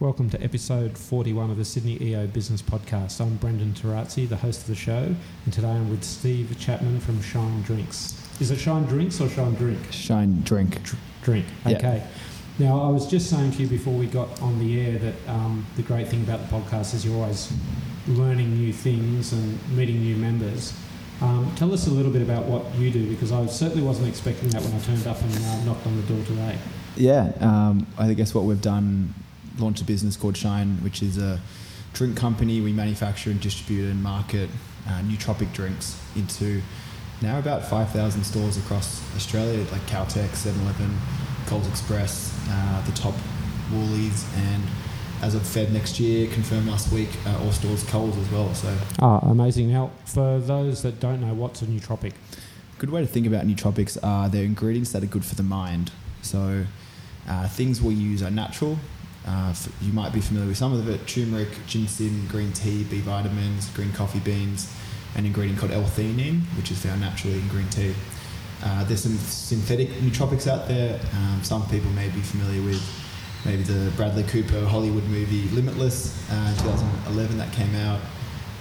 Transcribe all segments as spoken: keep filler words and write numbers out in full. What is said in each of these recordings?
Welcome to episode forty-one of the Sydney E O Business Podcast. I'm Brendan Tarazzi, the host of the show, and today I'm with Steve Chapman from Shine Drinks. Is it Shine Drinks or Shine Drink? Shine Drink. Dr- drink, okay. Yep. Now, I was just saying to you before we got on the air that um, the great thing about the podcast is you're always learning new things and meeting new members. Um, tell us a little bit about what you do, because I certainly wasn't expecting that when I turned up and uh, knocked on the door today. Yeah, um, I guess what we've done, launched a business called Shine, which is a drink company. We manufacture and distribute and market uh, nootropic drinks into now about five thousand stores across Australia, like Caltex, seven eleven, Coles Express, uh, the top Woolies, and as of Feb next year, confirmed last week, uh, all stores Coles as well. So ah, amazing. Now, for those that don't know, what's a nootropic? Good way to think about nootropics are they're ingredients that are good for the mind. So uh, things we use are natural. Uh, you might be familiar with some of it: turmeric, ginseng, green tea, B vitamins, green coffee beans, an ingredient called L-theanine, which is found naturally in green tea. Uh, there's some synthetic nootropics out there. Um, some people may be familiar with maybe the Bradley Cooper Hollywood movie Limitless uh, in twenty eleven that came out.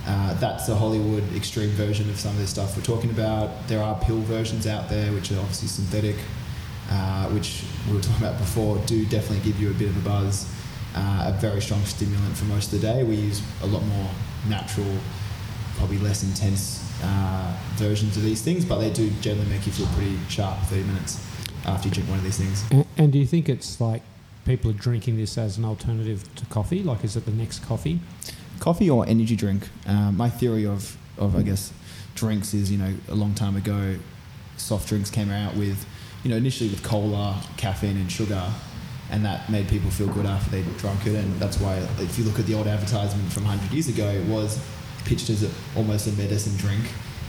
Uh, that's a Hollywood extreme version of some of the stuff we're talking about. There are pill versions out there which are obviously synthetic, uh, which we were talking about before, do definitely give you a bit of a buzz, uh, a very strong stimulant for most of the day. We use a lot more natural, probably less intense uh, versions of these things, but they do generally make you feel pretty sharp thirty minutes after you drink one of these things. And, and do you think it's like people are drinking this as an alternative to coffee? Like, is it the next coffee? Coffee or energy drink? Uh, my theory of, of, I guess, drinks is, you know, a long time ago, soft drinks came out with, you know, initially with cola, caffeine and sugar, and that made people feel good after they drunk it. And that's why if you look at the old advertisement from one hundred years ago, it was pitched as a, almost a medicine drink.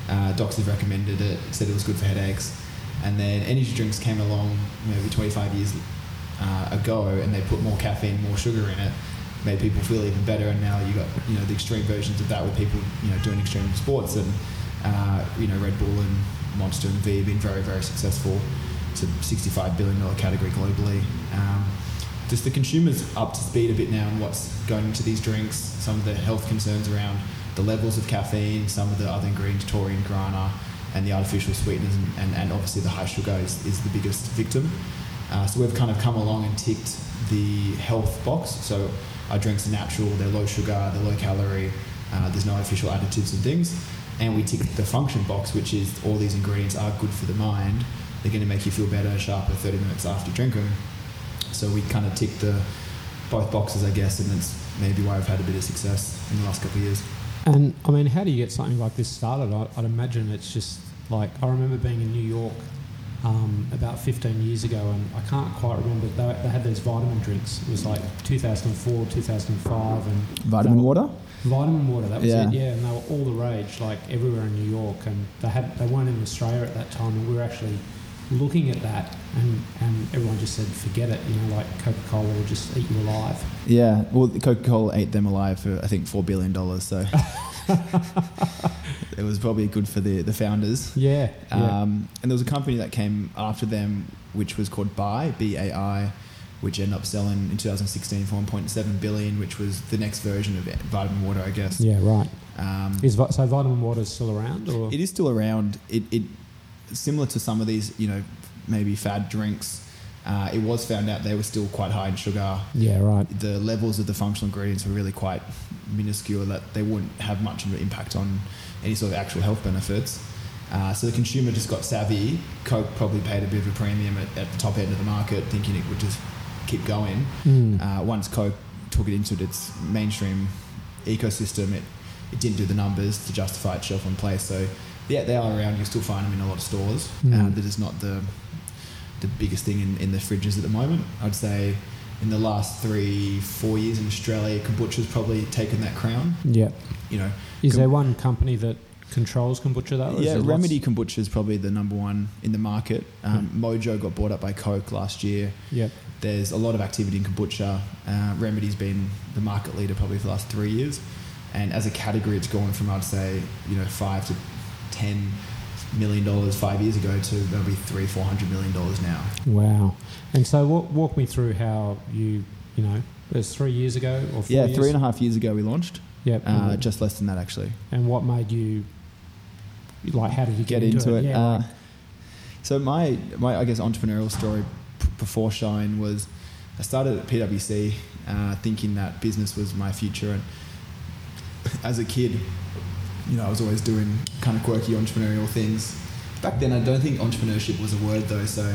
Uh, docs have recommended it, said it was good for headaches. And then energy drinks came along maybe twenty-five years uh, ago, and they put more caffeine, more sugar in it, made people feel even better. And now you got, you know, the extreme versions of that with people, you know, doing extreme sports. And uh, you know, Red Bull and Monster and V have been very, very successful. It's a sixty-five billion dollars category globally. Um, just the consumers up to speed a bit now on what's going into these drinks, some of the health concerns around the levels of caffeine, some of the other ingredients, taurine, guarana, and the artificial sweeteners, and, and, and obviously the high sugar is, is the biggest victim. Uh, so we've kind of come along and ticked the health box. So our drinks are natural, they're low sugar, they're low calorie, uh, there's no artificial additives and things. And we tick the function box, which is all these ingredients are good for the mind. They're going to make you feel better, sharper thirty minutes after you drink them. So we kind of tick the both boxes, I guess, and that's maybe why we've had a bit of success in the last couple of years. And, I mean, how do you get something like this started? I, I'd imagine it's just, like, I remember being in New York um, about fifteen years ago, and I can't quite remember. They, they had those vitamin drinks. It was, like, two thousand four, two thousand five. And vitamin that, water? Vitamin water, that was yeah. it, yeah. And they were all the rage, like, everywhere in New York. And they had they weren't in Australia at that time, and we were actually looking at that, and, and everyone just said, forget it, you know, like Coca-Cola will just eat you alive. Yeah, well, Coca-Cola ate them alive for, I think, four billion dollars, so it was probably good for the, the founders. Yeah, um, yeah. And there was a company that came after them, which was called Bai, B A I, which ended up selling in two thousand sixteen for one point seven billion dollars, which was the next version of vitamin water, I guess. Yeah, right. Um, is vi- So vitamin water is still around? Or? It is still around. It... it Similar to some of these, you know, maybe fad drinks, uh, it was found out they were still quite high in sugar. Yeah, right. The levels of the functional ingredients were really quite minuscule, that they wouldn't have much of an impact on any sort of actual health benefits. Uh, so the consumer just got savvy. Coke probably paid a bit of a premium at, at the top end of the market, thinking it would just keep going. Mm. Uh, once Coke took it into its mainstream ecosystem, it, it didn't do the numbers to justify its shelf in place. So yeah, they are around. You still find them in a lot of stores. Mm. Um, that is not the the biggest thing in, in the fridges at the moment. I'd say in the last three, four years in Australia, kombucha's probably taken that crown. Yeah. You know, is com- there one company that controls kombucha though? Yeah, Remedy Kombucha is probably the number one in the market. Um, mm. Mojo got bought up by Coke last year. Yeah. There's a lot of activity in kombucha. Uh, Remedy's been the market leader probably for the last three years, and as a category, it's gone from I'd say you know five to ten million dollars five years ago to maybe three, four hundred million dollars now. Wow! And so, walk, walk me through how you, you know, it was three years ago or four yeah, years? three and a half years ago we launched. Yep, uh, mm-hmm. Just less than that actually. And what made you like? How did you get, get into, into it? it? Yeah, uh, like, so my my I guess entrepreneurial story p- before Shine was I started at PwC uh, thinking that business was my future, and as a kid, you know, I was always doing kind of quirky entrepreneurial things. Back then, I don't think entrepreneurship was a word though, so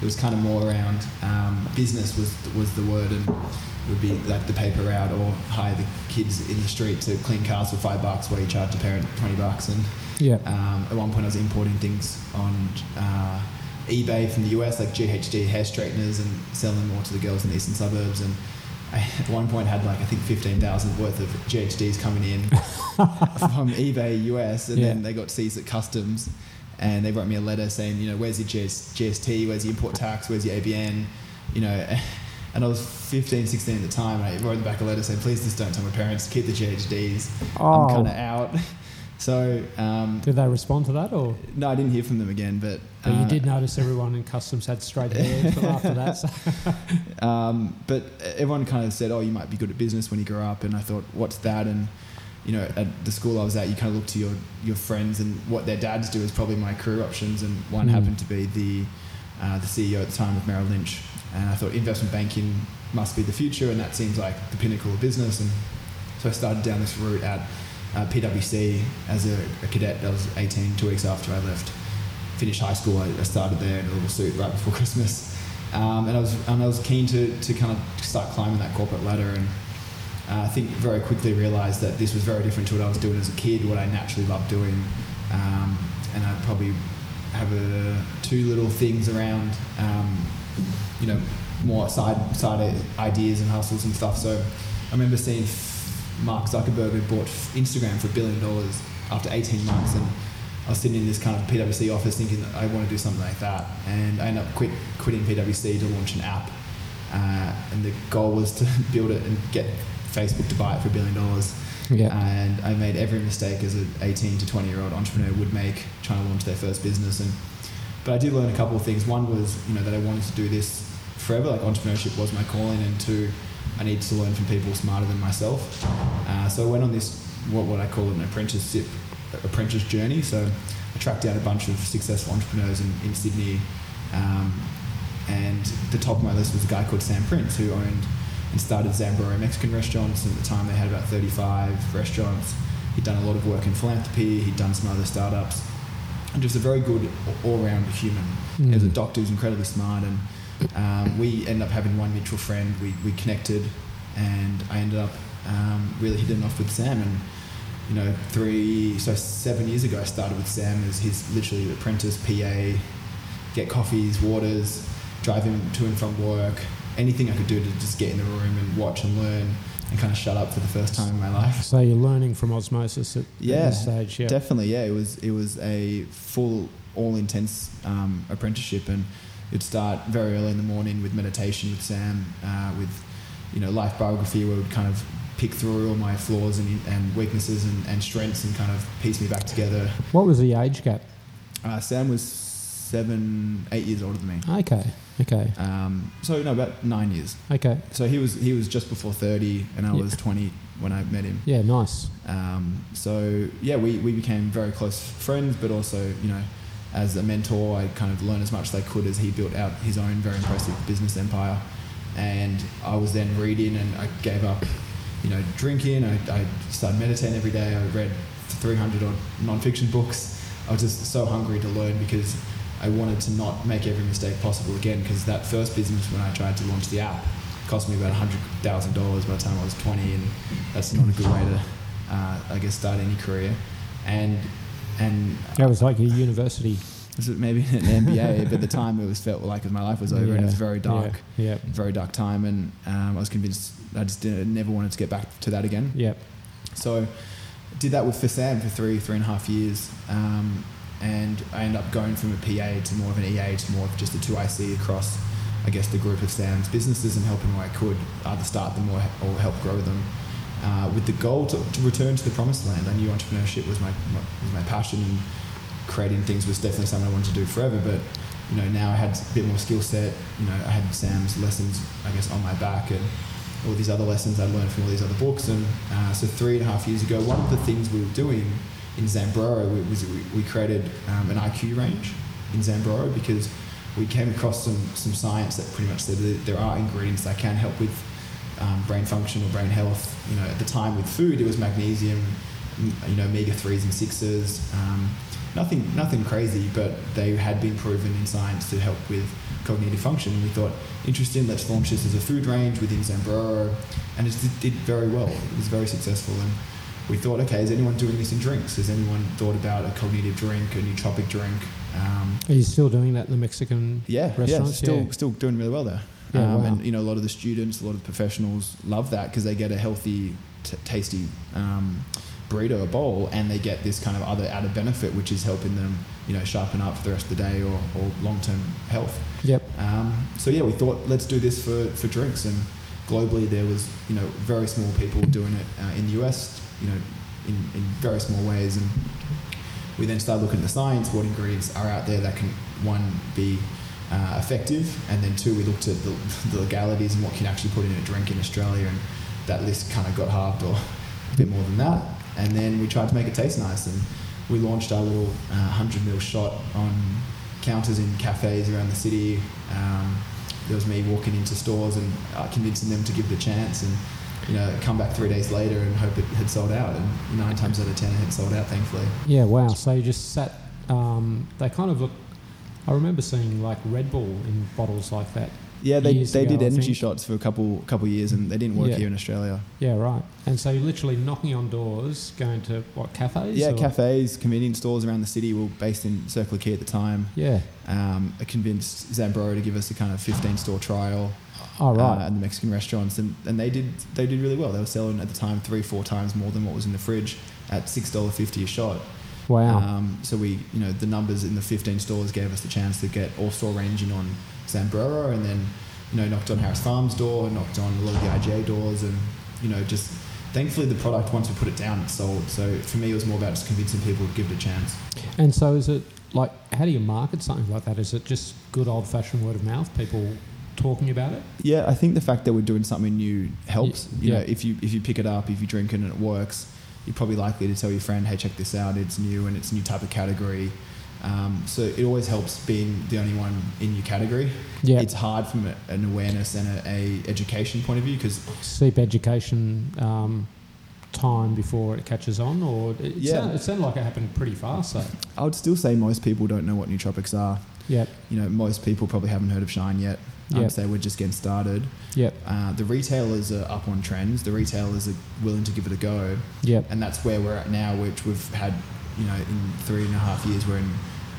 it was kind of more around um, business was was the word, and it would be like the paper route or hire the kids in the street to clean cars for five bucks where you charge a parent twenty bucks. And yeah, um, at one point I was importing things on uh, eBay from the U S, like G H D hair straighteners, and selling them all to the girls in the eastern suburbs. And I, at one point, had like I think fifteen thousand worth of G H Ds coming in from eBay U S, and yeah. then they got seized at customs, and they wrote me a letter saying, you know, where's your G S T, where's your import tax, where's your A B N, you know. And I was fifteen, sixteen at the time. I wrote them back a letter saying, please just don't tell my parents, keep the G H Ds. Oh. I'm kind of out. So um, did they respond to that, or no? I didn't hear from them again. But, but uh, you did notice everyone in customs had straight hair after that. So. Um, but everyone kind of said, "Oh, you might be good at business when you grow up." And I thought, "What's that?" And you know, at the school I was at, you kind of look to your your friends and what their dads do is probably my career options. And one mm. happened to be the uh, the C E O at the time of Merrill Lynch. And I thought investment banking must be the future, and that seems like the pinnacle of business. And so I started down this route at. Uh, PwC as a, a cadet. I was eighteen, two weeks after I left, finished high school. I, I started there in a little suit right before Christmas, um, and I was and I was keen to to kind of start climbing that corporate ladder. And uh, I think very quickly realised that this was very different to what I was doing as a kid, what I naturally loved doing, um, and I probably have a, two little things around, um, you know, more side side ideas and hustles and stuff. So I remember seeing. Mark Zuckerberg had bought Instagram for a billion dollars after eighteen months, and I was sitting in this kind of PwC office thinking that I want to do something like that, and I ended up quit, quitting PwC to launch an app, uh, and the goal was to build it and get Facebook to buy it for a billion dollars. Yeah. And I made every mistake as an eighteen to twenty year old entrepreneur would make trying to launch their first business. And but I did learn a couple of things. One was, you know, that I wanted to do this forever, like entrepreneurship was my calling, and two, I needed to learn from people smarter than myself. Uh, so I went on this, what, what I call an apprenticeship, apprentice journey. So I tracked down a bunch of successful entrepreneurs in, in Sydney. Um, and the top of my list was a guy called Sam Prince, who owned and started Zambrero Mexican restaurants. At the time they had about thirty-five restaurants. He'd done a lot of work in philanthropy. He'd done some other startups. And just a very good all-round human. Mm. He was a doctor, he was incredibly smart. And Um, we ended up having one mutual friend. We, we connected, and I ended up um, really hitting it off with Sam. And you know, three so seven years ago, I started with Sam as his literally apprentice P A, get coffees, waters, drive him to and from work, anything I could do to just get in the room and watch and learn and kind of shut up for the first time in my life. So you're learning from osmosis at, yeah, at this stage, yeah? Definitely, yeah. It was it was a full, all intense um, apprenticeship. And it'd start very early in the morning with meditation with Sam, uh, with, you know, life biography, where we'd kind of pick through all my flaws and, and weaknesses and, and strengths and kind of piece me back together. What was the age gap? Uh, Sam was seven, eight years older than me. Okay, okay. Um, so, no, about nine years. Okay. So he was he was just before thirty, and I yep. was twenty when I met him. Yeah, nice. Um, so, yeah, we, we became very close friends, but also, you know, as a mentor, I kind of learned as much as I could as he built out his own very impressive business empire. And I was then reading, and I gave up, you know, drinking. I, I started meditating every day. I read three hundred odd non-fiction books. I was just so hungry to learn because I wanted to not make every mistake possible again, because that first business when I tried to launch the app cost me about one hundred thousand dollars by the time I was twenty, and that's not a good way to, uh, I guess, start any career. And... And that was like a university. Was it maybe an M B A? But at the time, it was felt like my life was over, yeah, and it was very dark, yeah, yeah. very dark time. And um, I was convinced I just didn't, never wanted to get back to that again. Yeah. So did that with for Sam for three, three and a half years, um, and I ended up going from a P A to more of an E A to more of just a two I C across, I guess, the group of Sam's businesses and helping where I could either start them or, or help grow them. Uh, with the goal to, to return to the promised land. I knew entrepreneurship was my, my was my passion, and creating things was definitely something I wanted to do forever, but you know, now I had a bit more skill set. You know, I had Sam's lessons, I guess, on my back, and all these other lessons I learned from all these other books. And uh, so three and a half years ago, one of the things we were doing in Zambrero was we, we created um, an I Q range in Zambrero, because we came across some, some science that pretty much said that there are ingredients that can help with um, brain function or brain health. You know, at the time with food, it was magnesium, you know, omega threes and sixes, um, Nothing nothing crazy, but they had been proven in science to help with cognitive function. And we thought, interesting, let's launch this as a food range within Zambrero. And it did very well. It was very successful. And we thought, okay, is anyone doing this in drinks? Has anyone thought about a cognitive drink, a nootropic drink? Um, Are you still doing that in the Mexican yeah, restaurants? Yeah, still, yeah, still doing really well there. Yeah, um, wow. And, you know, a lot of the students, a lot of the professionals love that, because they get a healthy, t- tasty... Um, burrito or bowl, and they get this kind of other added benefit, which is helping them, you know, sharpen up for the rest of the day, or, or long-term health. Yep. Um, so yeah, we thought, let's do this for, for drinks. And globally, there was, you know, very small people doing it uh, in the U S, you know, in, in very small ways. And we then started looking at the science, what ingredients are out there that can, one, be uh, effective, and then two, we looked at the, the legalities and what can actually put in a drink in Australia. And that list kind of got halved, or a bit more than that. And then we tried to make it taste nice, and we launched our little uh, one hundred mil shot on counters in cafes around the city. Um, there was me walking into stores and uh, convincing them to give it a chance, and you know, come back three days later and hope it had sold out. And nine times out of ten, it had sold out, thankfully. Yeah, wow. So you just sat. Um, they kind of look. I remember seeing like Red Bull in bottles like that. Yeah, they they ago, did energy shots for a couple couple years, and they didn't work yeah. here in Australia. Yeah, right. And so you're literally knocking on doors, going to, what, cafes? Yeah, or? Cafes, convenience stores around the city. We were based in Circular Quay at the time. Yeah. Um, I convinced Zambrero to give us a kind of fifteen-store trial. Oh, right. Uh, at the Mexican restaurants, and, and they did they did really well. They were selling, at the time, three, four times more than what was in the fridge at six dollars fifty a shot. Wow. Um, so we, you know, the numbers in the fifteen stores gave us the chance to get all-store ranging on Zambrero, and then, you know, knocked on Harris Farm's door, knocked on a lot of the I G A doors, and, you know, just thankfully the product, once we put it down, it sold. So for me, it was more about just convincing people to give it a chance. And so is it, like, how do you market something like that? Is it just good old-fashioned word of mouth, people talking about it? Yeah, I think the fact that we're doing something new helps. Yeah. You know, if you if you pick it up, if you drink it and it works, you're probably likely to tell your friend, hey, check this out, it's new and it's a new type of category. Um, so it always helps being the only one in your category. Yeah. It's hard from a, an awareness and a, a education point of view, because steep education um, time before it catches on, or it, yeah. sound, it sounded like it happened pretty fast. So I would still say most people don't know what nootropics are. Yeah, you know, most people probably haven't heard of Shine yet. I'd yep. say we're just getting started. Yep. Uh, the retailers are up on trends. The retailers are willing to give it a go. Yep. And that's where we're at now, which we've had, you know, in three and a half years, we're in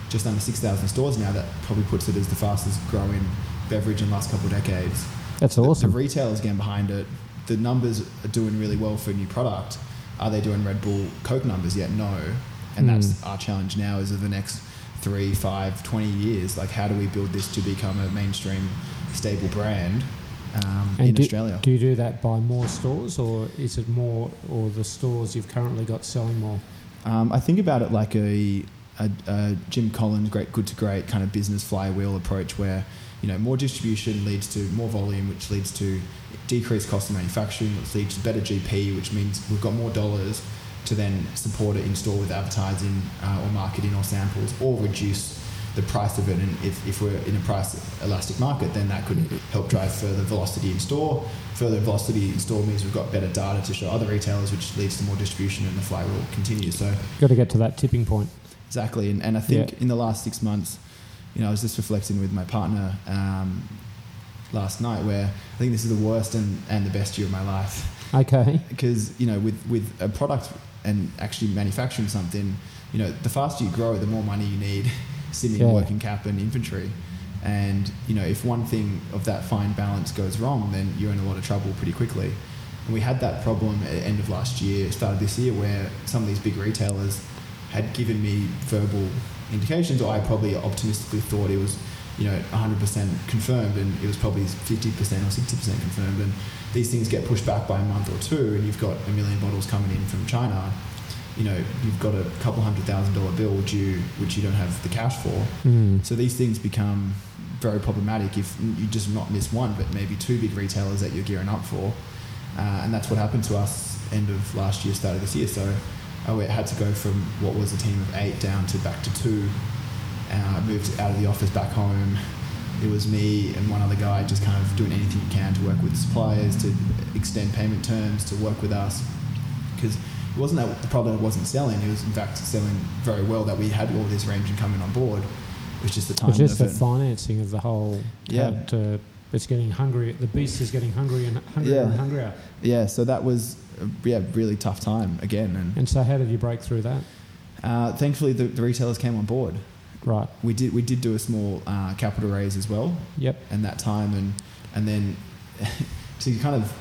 just under six thousand stores now. That probably puts it as the fastest growing beverage in the last couple of decades. That's awesome. The, the retailers getting behind it. The numbers are doing really well for a new product. Are they doing Red Bull Coke numbers yet? No. And mm. that's our challenge now, is of the next three, five, twenty years, like, how do we build this to become a mainstream stable brand um, in do, Australia? Do you do that by more stores, or is it more, or the stores you've currently got selling more? Um, I think about it like a, a, a Jim Collins, great good to great kind of business flywheel approach, where, you know, more distribution leads to more volume, which leads to decreased cost of manufacturing, which leads to better G P, which means we've got more dollars to then support it in store with advertising uh, or marketing or samples, or reduce the price of it. And if, if we're in a price elastic market, then that could help drive further velocity in store. Further velocity in store means we've got better data to show other retailers, which leads to more distribution, and the flywheel continues. So got to get to that tipping point. Exactly. And, and I think yeah. in the last six months, you know, I was just reflecting with my partner um, last night, where I think this is the worst and, and the best year of my life. Okay. Because, you know, with, with a product and actually manufacturing something, you know, the faster you grow, the more money you need sitting in yeah. working cap and inventory. And, you know, if one thing of that fine balance goes wrong, then you're in a lot of trouble pretty quickly. And we had that problem at the end of last year, started this year, where some of these big retailers had given me verbal indications, or I probably optimistically thought it was, you know, one hundred percent confirmed, and it was probably fifty percent or sixty percent confirmed. And these things get pushed back by a month or two, and you've got a million bottles coming in from China. you know, you've got a couple hundred thousand dollar bill which you which you don't have the cash for. Mm. So these things become very problematic if you just not miss one, but maybe two big retailers that you're gearing up for. Uh, and that's what happened to us end of last year, start of this year. So uh, we had to go from what was a team of eight down to back to two. Uh, moved out of the office back home. It was me and one other guy just kind of doing anything you can to work with suppliers, to extend payment terms, to work with us. Because it wasn't that the problem wasn't selling, it was in fact selling very well that we had all this range and coming on board. It was just the time. It was just the financing of the whole. Yeah. To, it's getting hungry. The beast is getting hungry and hungrier yeah. and hungrier. Yeah. So that was a, yeah really tough time again. And, and so how did you break through that? Uh, thankfully, the, the retailers came on board. Right. We did we did do a small uh, capital raise as well. Yep. And that time and and then to kind of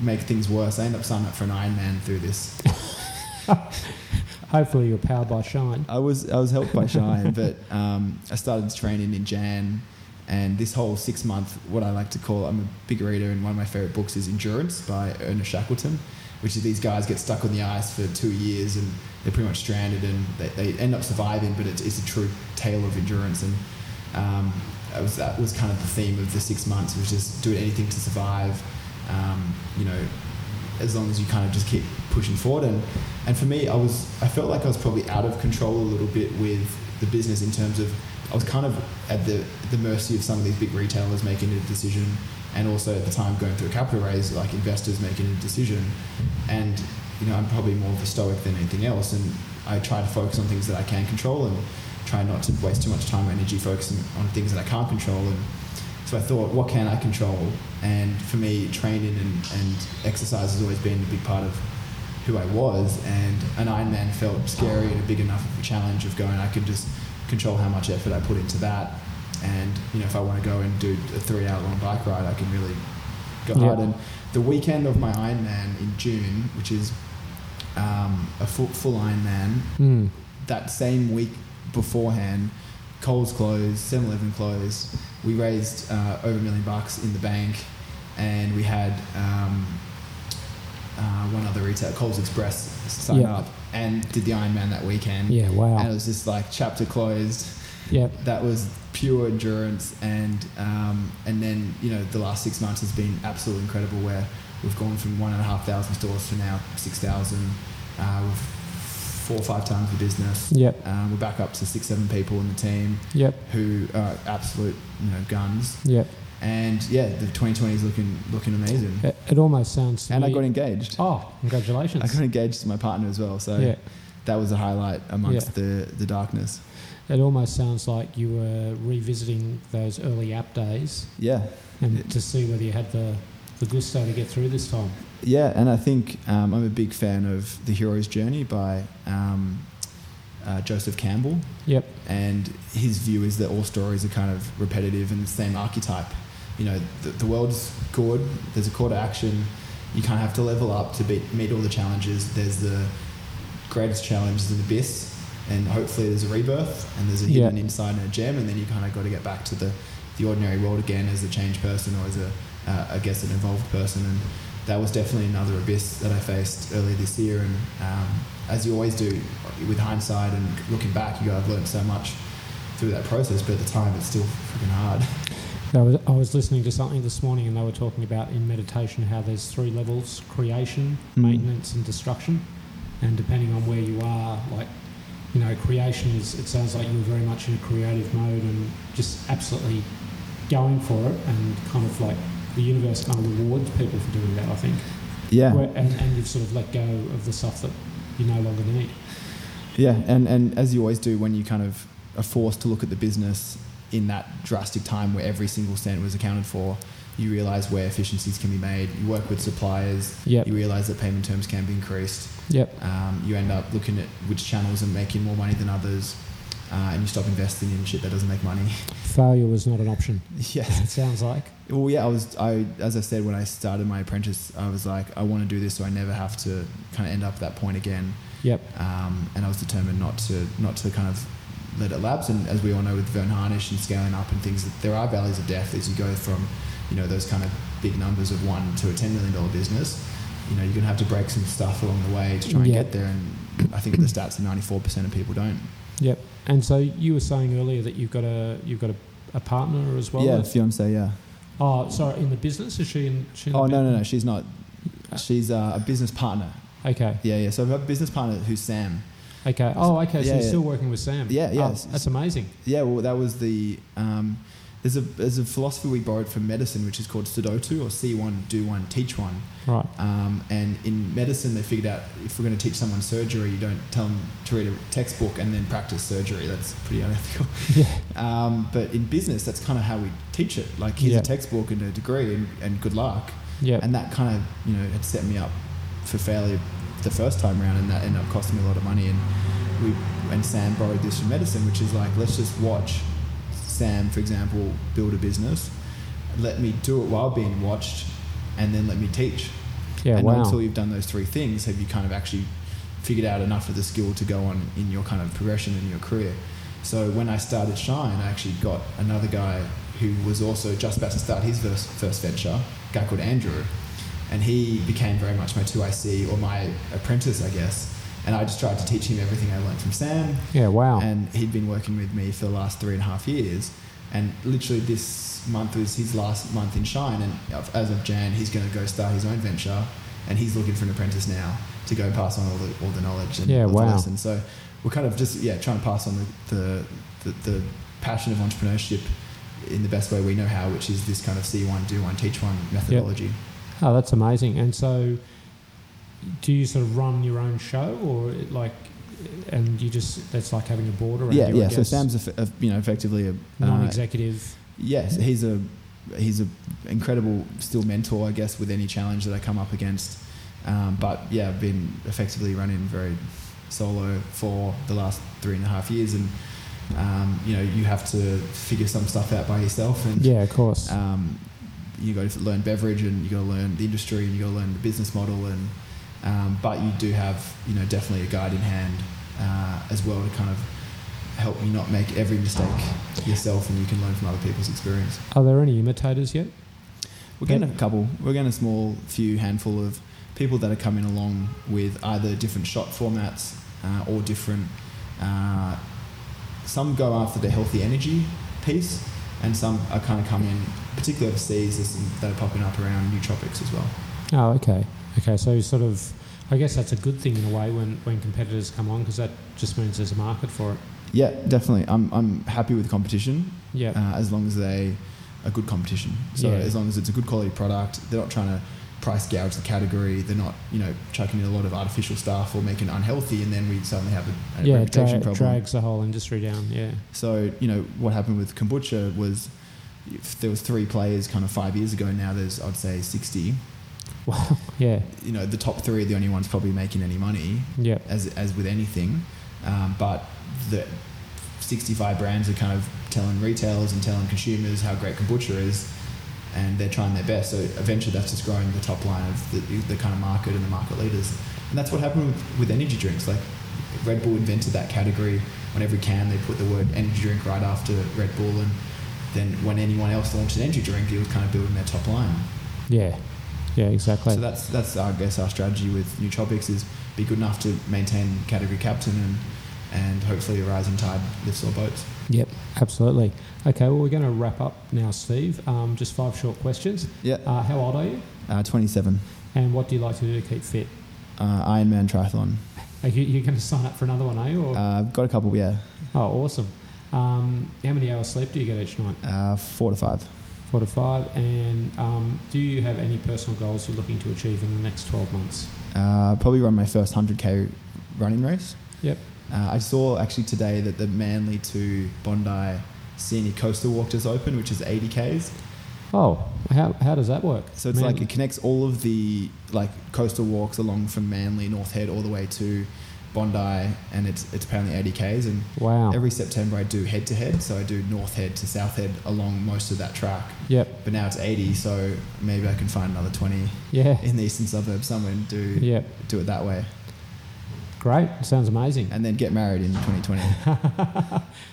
make things worse, I ended up signing up for an Ironman through this. Hopefully you're powered by Shine. I was I was helped by Shine, but um, I started training in Jan, and this whole six month, what I like to call, I'm a big reader, and one of my favourite books is Endurance by Ernest Shackleton, which is these guys get stuck on the ice for two years and they're pretty much stranded, and they, they end up surviving, but it's, it's a true tale of endurance. And um, it was, that was kind of the theme of the six months, was just doing anything to survive, um, you know, as long as you kind of just keep pushing forward. And, and for me, I was I felt like I was probably out of control a little bit with the business in terms of I was kind of at the the mercy of some of these big retailers making a decision, and also at the time going through a capital raise, like investors making a decision. And, you know, I'm probably more of a stoic than anything else, and I try to focus on things that I can control and try not to waste too much time or energy focusing on things that I can't control. And so I thought, what can I control? And for me, training and, and exercise has always been a big part of who I was, and an Ironman felt scary and a big enough of a challenge of going, I could just control how much effort I put into that. And, you know, if I want to go and do a three-hour-long bike ride, I can really go hard. Yeah. And the weekend of my Ironman in June, which is um, a full, full Ironman, mm. that same week beforehand, Coles closed, seven eleven closed. We raised uh, over a million bucks in the bank, and we had um, uh, one other retailer, Coles Express, sign yeah. up and did the Ironman that weekend. Yeah, wow. And it was just like chapter closed. Yep. That was pure endurance, and um, and then, you know, the last six months has been absolutely incredible, where we've gone from one and a half thousand stores to now six thousand. Uh, we've four or five times the business. Yep. Um, we're back up to six, seven people in the team. Yep. Who are absolute, you know, guns. Yep. And yeah, the twenty twenty is looking looking amazing. It, it almost sounds. To and me. I got engaged. Oh, congratulations! I got engaged to my partner as well, so yeah. that was a highlight amongst yeah. the the darkness. It almost sounds like you were revisiting those early app days. Yeah. And it, to see whether you had the, the gusto to get through this time. Yeah, and I think um, I'm a big fan of The Hero's Journey by um, uh, Joseph Campbell. Yep. And his view is that all stories are kind of repetitive and the same archetype. You know, the, the world's good. There's a call to action. You kind of have to level up to be, meet all the challenges. There's the greatest challenge is an abyss. And hopefully there's a rebirth and there's a hidden yeah. inside and a gem, and then you kind of got to get back to the, the ordinary world again as a changed person, or as a, uh, I guess, an evolved person. And that was definitely another abyss that I faced earlier this year. And um, as you always do with hindsight and looking back, you go, I've learned so much through that process, but at the time it's still freaking hard. I was, I was listening to something this morning, and they were talking about in meditation how there's three levels: creation, mm. maintenance and destruction. And depending on where you are, like, you know, creation is, it sounds like you were very much in a creative mode and just absolutely going for it, and kind of like the universe kind of rewards people for doing that, I think. Yeah. Where, and, and you've sort of let go of the stuff that you no longer need. Yeah, and, and as you always do when you kind of are forced to look at the business in that drastic time where every single cent was accounted for, you realise where efficiencies can be made. You work with suppliers. Yep. You realise that payment terms can be increased. Yep. Um, you end up looking at which channels are making more money than others, uh, and you stop investing in shit that doesn't make money. Failure was not an option. Yeah, it sounds like. Well, yeah, I was. I as I said when I started my apprentice, I was like, I want to do this so I never have to kind of end up at that point again. Yep. Um, and I was determined not to not to kind of let it lapse. And as we all know, with Vern Harnish and scaling up and things, there are valleys of death as you go from, you know, those kind of big numbers of one to a ten million dollar business. you know, you're going to have to break some stuff along the way to try and yep. get there. And I think the stats are ninety-four percent of people don't. Yep. And so you were saying earlier that you've got a you've got a, a partner as well. Yeah, a fiancée, yeah. Oh, sorry, in the business? Is she in, she in oh, the business? Oh, no, no, no, she's not. She's uh, a business partner. Okay. Yeah, yeah. So I've got a business partner who's Sam. Okay. Oh, okay. So yeah, you're yeah. still working with Sam. Yeah, yeah. Oh, that's amazing. Yeah, well, that was the... Um, there's a there's a philosophy we borrowed from medicine, which is called Sudotu, or see one, do one, teach one. Right. Um, and in medicine, they figured out if we're going to teach someone surgery, you don't tell them to read a textbook and then practice surgery. That's pretty unethical. Yeah. Um, but in business, that's kind of how we teach it. Like, here's yeah. a textbook and a degree and, and good luck. Yeah. And that kind of, you know, had set me up for failure the first time around, and that ended up costing me a lot of money. And we and Sam borrowed this from medicine, which is like, let's just watch Sam, for example, build a business, let me do it while being watched, and then let me teach. Yeah, and wow. not until you've done those three things have you kind of actually figured out enough of the skill to go on in your kind of progression in your career. So when I started Shine, I actually got another guy who was also just about to start his first, first venture, a guy called Andrew, and he became very much my two I C, or my apprentice, I guess. And I just tried to teach him everything I learned from Sam. Yeah, wow. And he'd been working with me for the last three and a half years. And literally this month was his last month in Shine. And as of Jan, he's going to go start his own venture. And he's looking for an apprentice now to go pass on all the, all the knowledge and yeah, all wow. the lessons. So we're kind of just, yeah, trying to pass on the the, the the passion of entrepreneurship in the best way we know how, which is this kind of see one, do one, teach one methodology. Yep. Oh, that's amazing. And so... do you sort of run your own show, or like, and you just that's like having a board around? Yeah, you, yeah. So Sam's a, a, you know effectively a non-executive. Uh, yes, he's a he's a incredible still mentor, I guess, with any challenge that I come up against. Um, but yeah, I've been effectively running very solo for the last three and a half years, and um, you know you have to figure some stuff out by yourself. And yeah, of course. Um, you got to learn beverage, and you got to learn the industry, and you got to learn the business model, and Um, but you do have, you know, definitely a guide in hand uh, as well to kind of help you not make every mistake yourself, and you can learn from other people's experience. Are there any imitators yet? We're getting a couple. We're getting a small few handful of people that are coming along with either different shot formats uh, or different... Uh, some go after the healthy energy piece, and some are kind of coming, particularly overseas, there's some that are popping up around nootropics as well. Oh, okay. Okay, so sort of, I guess that's a good thing in a way when, when competitors come on, because that just means there's a market for it. Yeah, definitely. I'm I'm happy with competition. Yeah. Uh, as long as they are good competition. So yeah. as long as it's a good quality product, they're not trying to price gouge the category. They're not, you know, chucking in a lot of artificial stuff or making it unhealthy, and then we suddenly have a, a yeah, reputation dra- problem. Yeah, it drags the whole industry down. Yeah. So you know what happened with kombucha was, if there was three players kind of five years ago. Now there's I'd say sixty. Wow. Yeah. You know, the top three are the only ones probably making any money. Yeah. As as with anything, um, but the sixty-five brands are kind of telling retailers and telling consumers how great kombucha is, and they're trying their best. So eventually, that's just growing the top line of the, the kind of market and the market leaders. And that's what happened with, with energy drinks. Like Red Bull invented that category. On every can, they put the word energy drink right after Red Bull, and then when anyone else launched an energy drink, it was kind of building their top line. Yeah. Yeah, exactly. So that's, that's I guess, our strategy with nootropics is be good enough to maintain category captain, and and hopefully a rising tide lifts all boats. Yep, absolutely. Okay, well, we're going to wrap up now, Steve. Um, just five short questions. Yeah. Uh, how old are you? Uh, twenty-seven. And what do you like to do to keep fit? Uh, Ironman triathlon. Are you, you're going to sign up for another one, are you? Or? Uh, I've got a couple, yeah. Oh, awesome. Um, how many hours sleep do you get each night? Uh, four to five. Four to five. And um, do you have any personal goals you're looking to achieve in the next twelve months? Uh, probably run my first one hundred k running race. Yep. Uh, I saw actually today that the Manly to Bondi Sydney Coastal Walk just opened, which is eighty k's. Oh, how how does that work? So it's Manly. Like it connects all of the like coastal walks along from Manly, North Head, all the way to Bondi, and it's it's apparently eighty k's, and wow. every September I do head to head, so I do North Head to South Head along most of that track. Yep. But now it's eighty, so maybe I can find another twenty yeah. in the eastern suburbs somewhere and do yep. do it that way. Great, sounds amazing. And then get married in twenty twenty.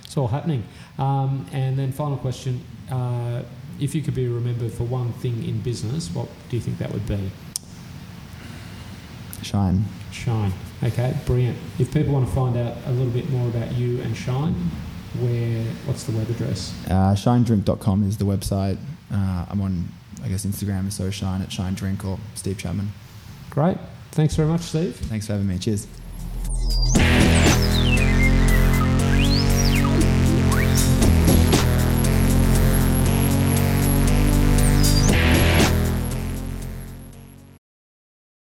It's all happening. Um, and then final question: uh, if you could be remembered for one thing in business, what do you think that would be? Shine. Shine. Okay, brilliant. If people want to find out a little bit more about you and Shine, where what's the web address? Uh, shine drink dot com is the website. Uh, I'm on, I guess, Instagram, so Shine at Shine Drink or Steve Chapman. Great. Thanks very much, Steve. Thanks for having me. Cheers.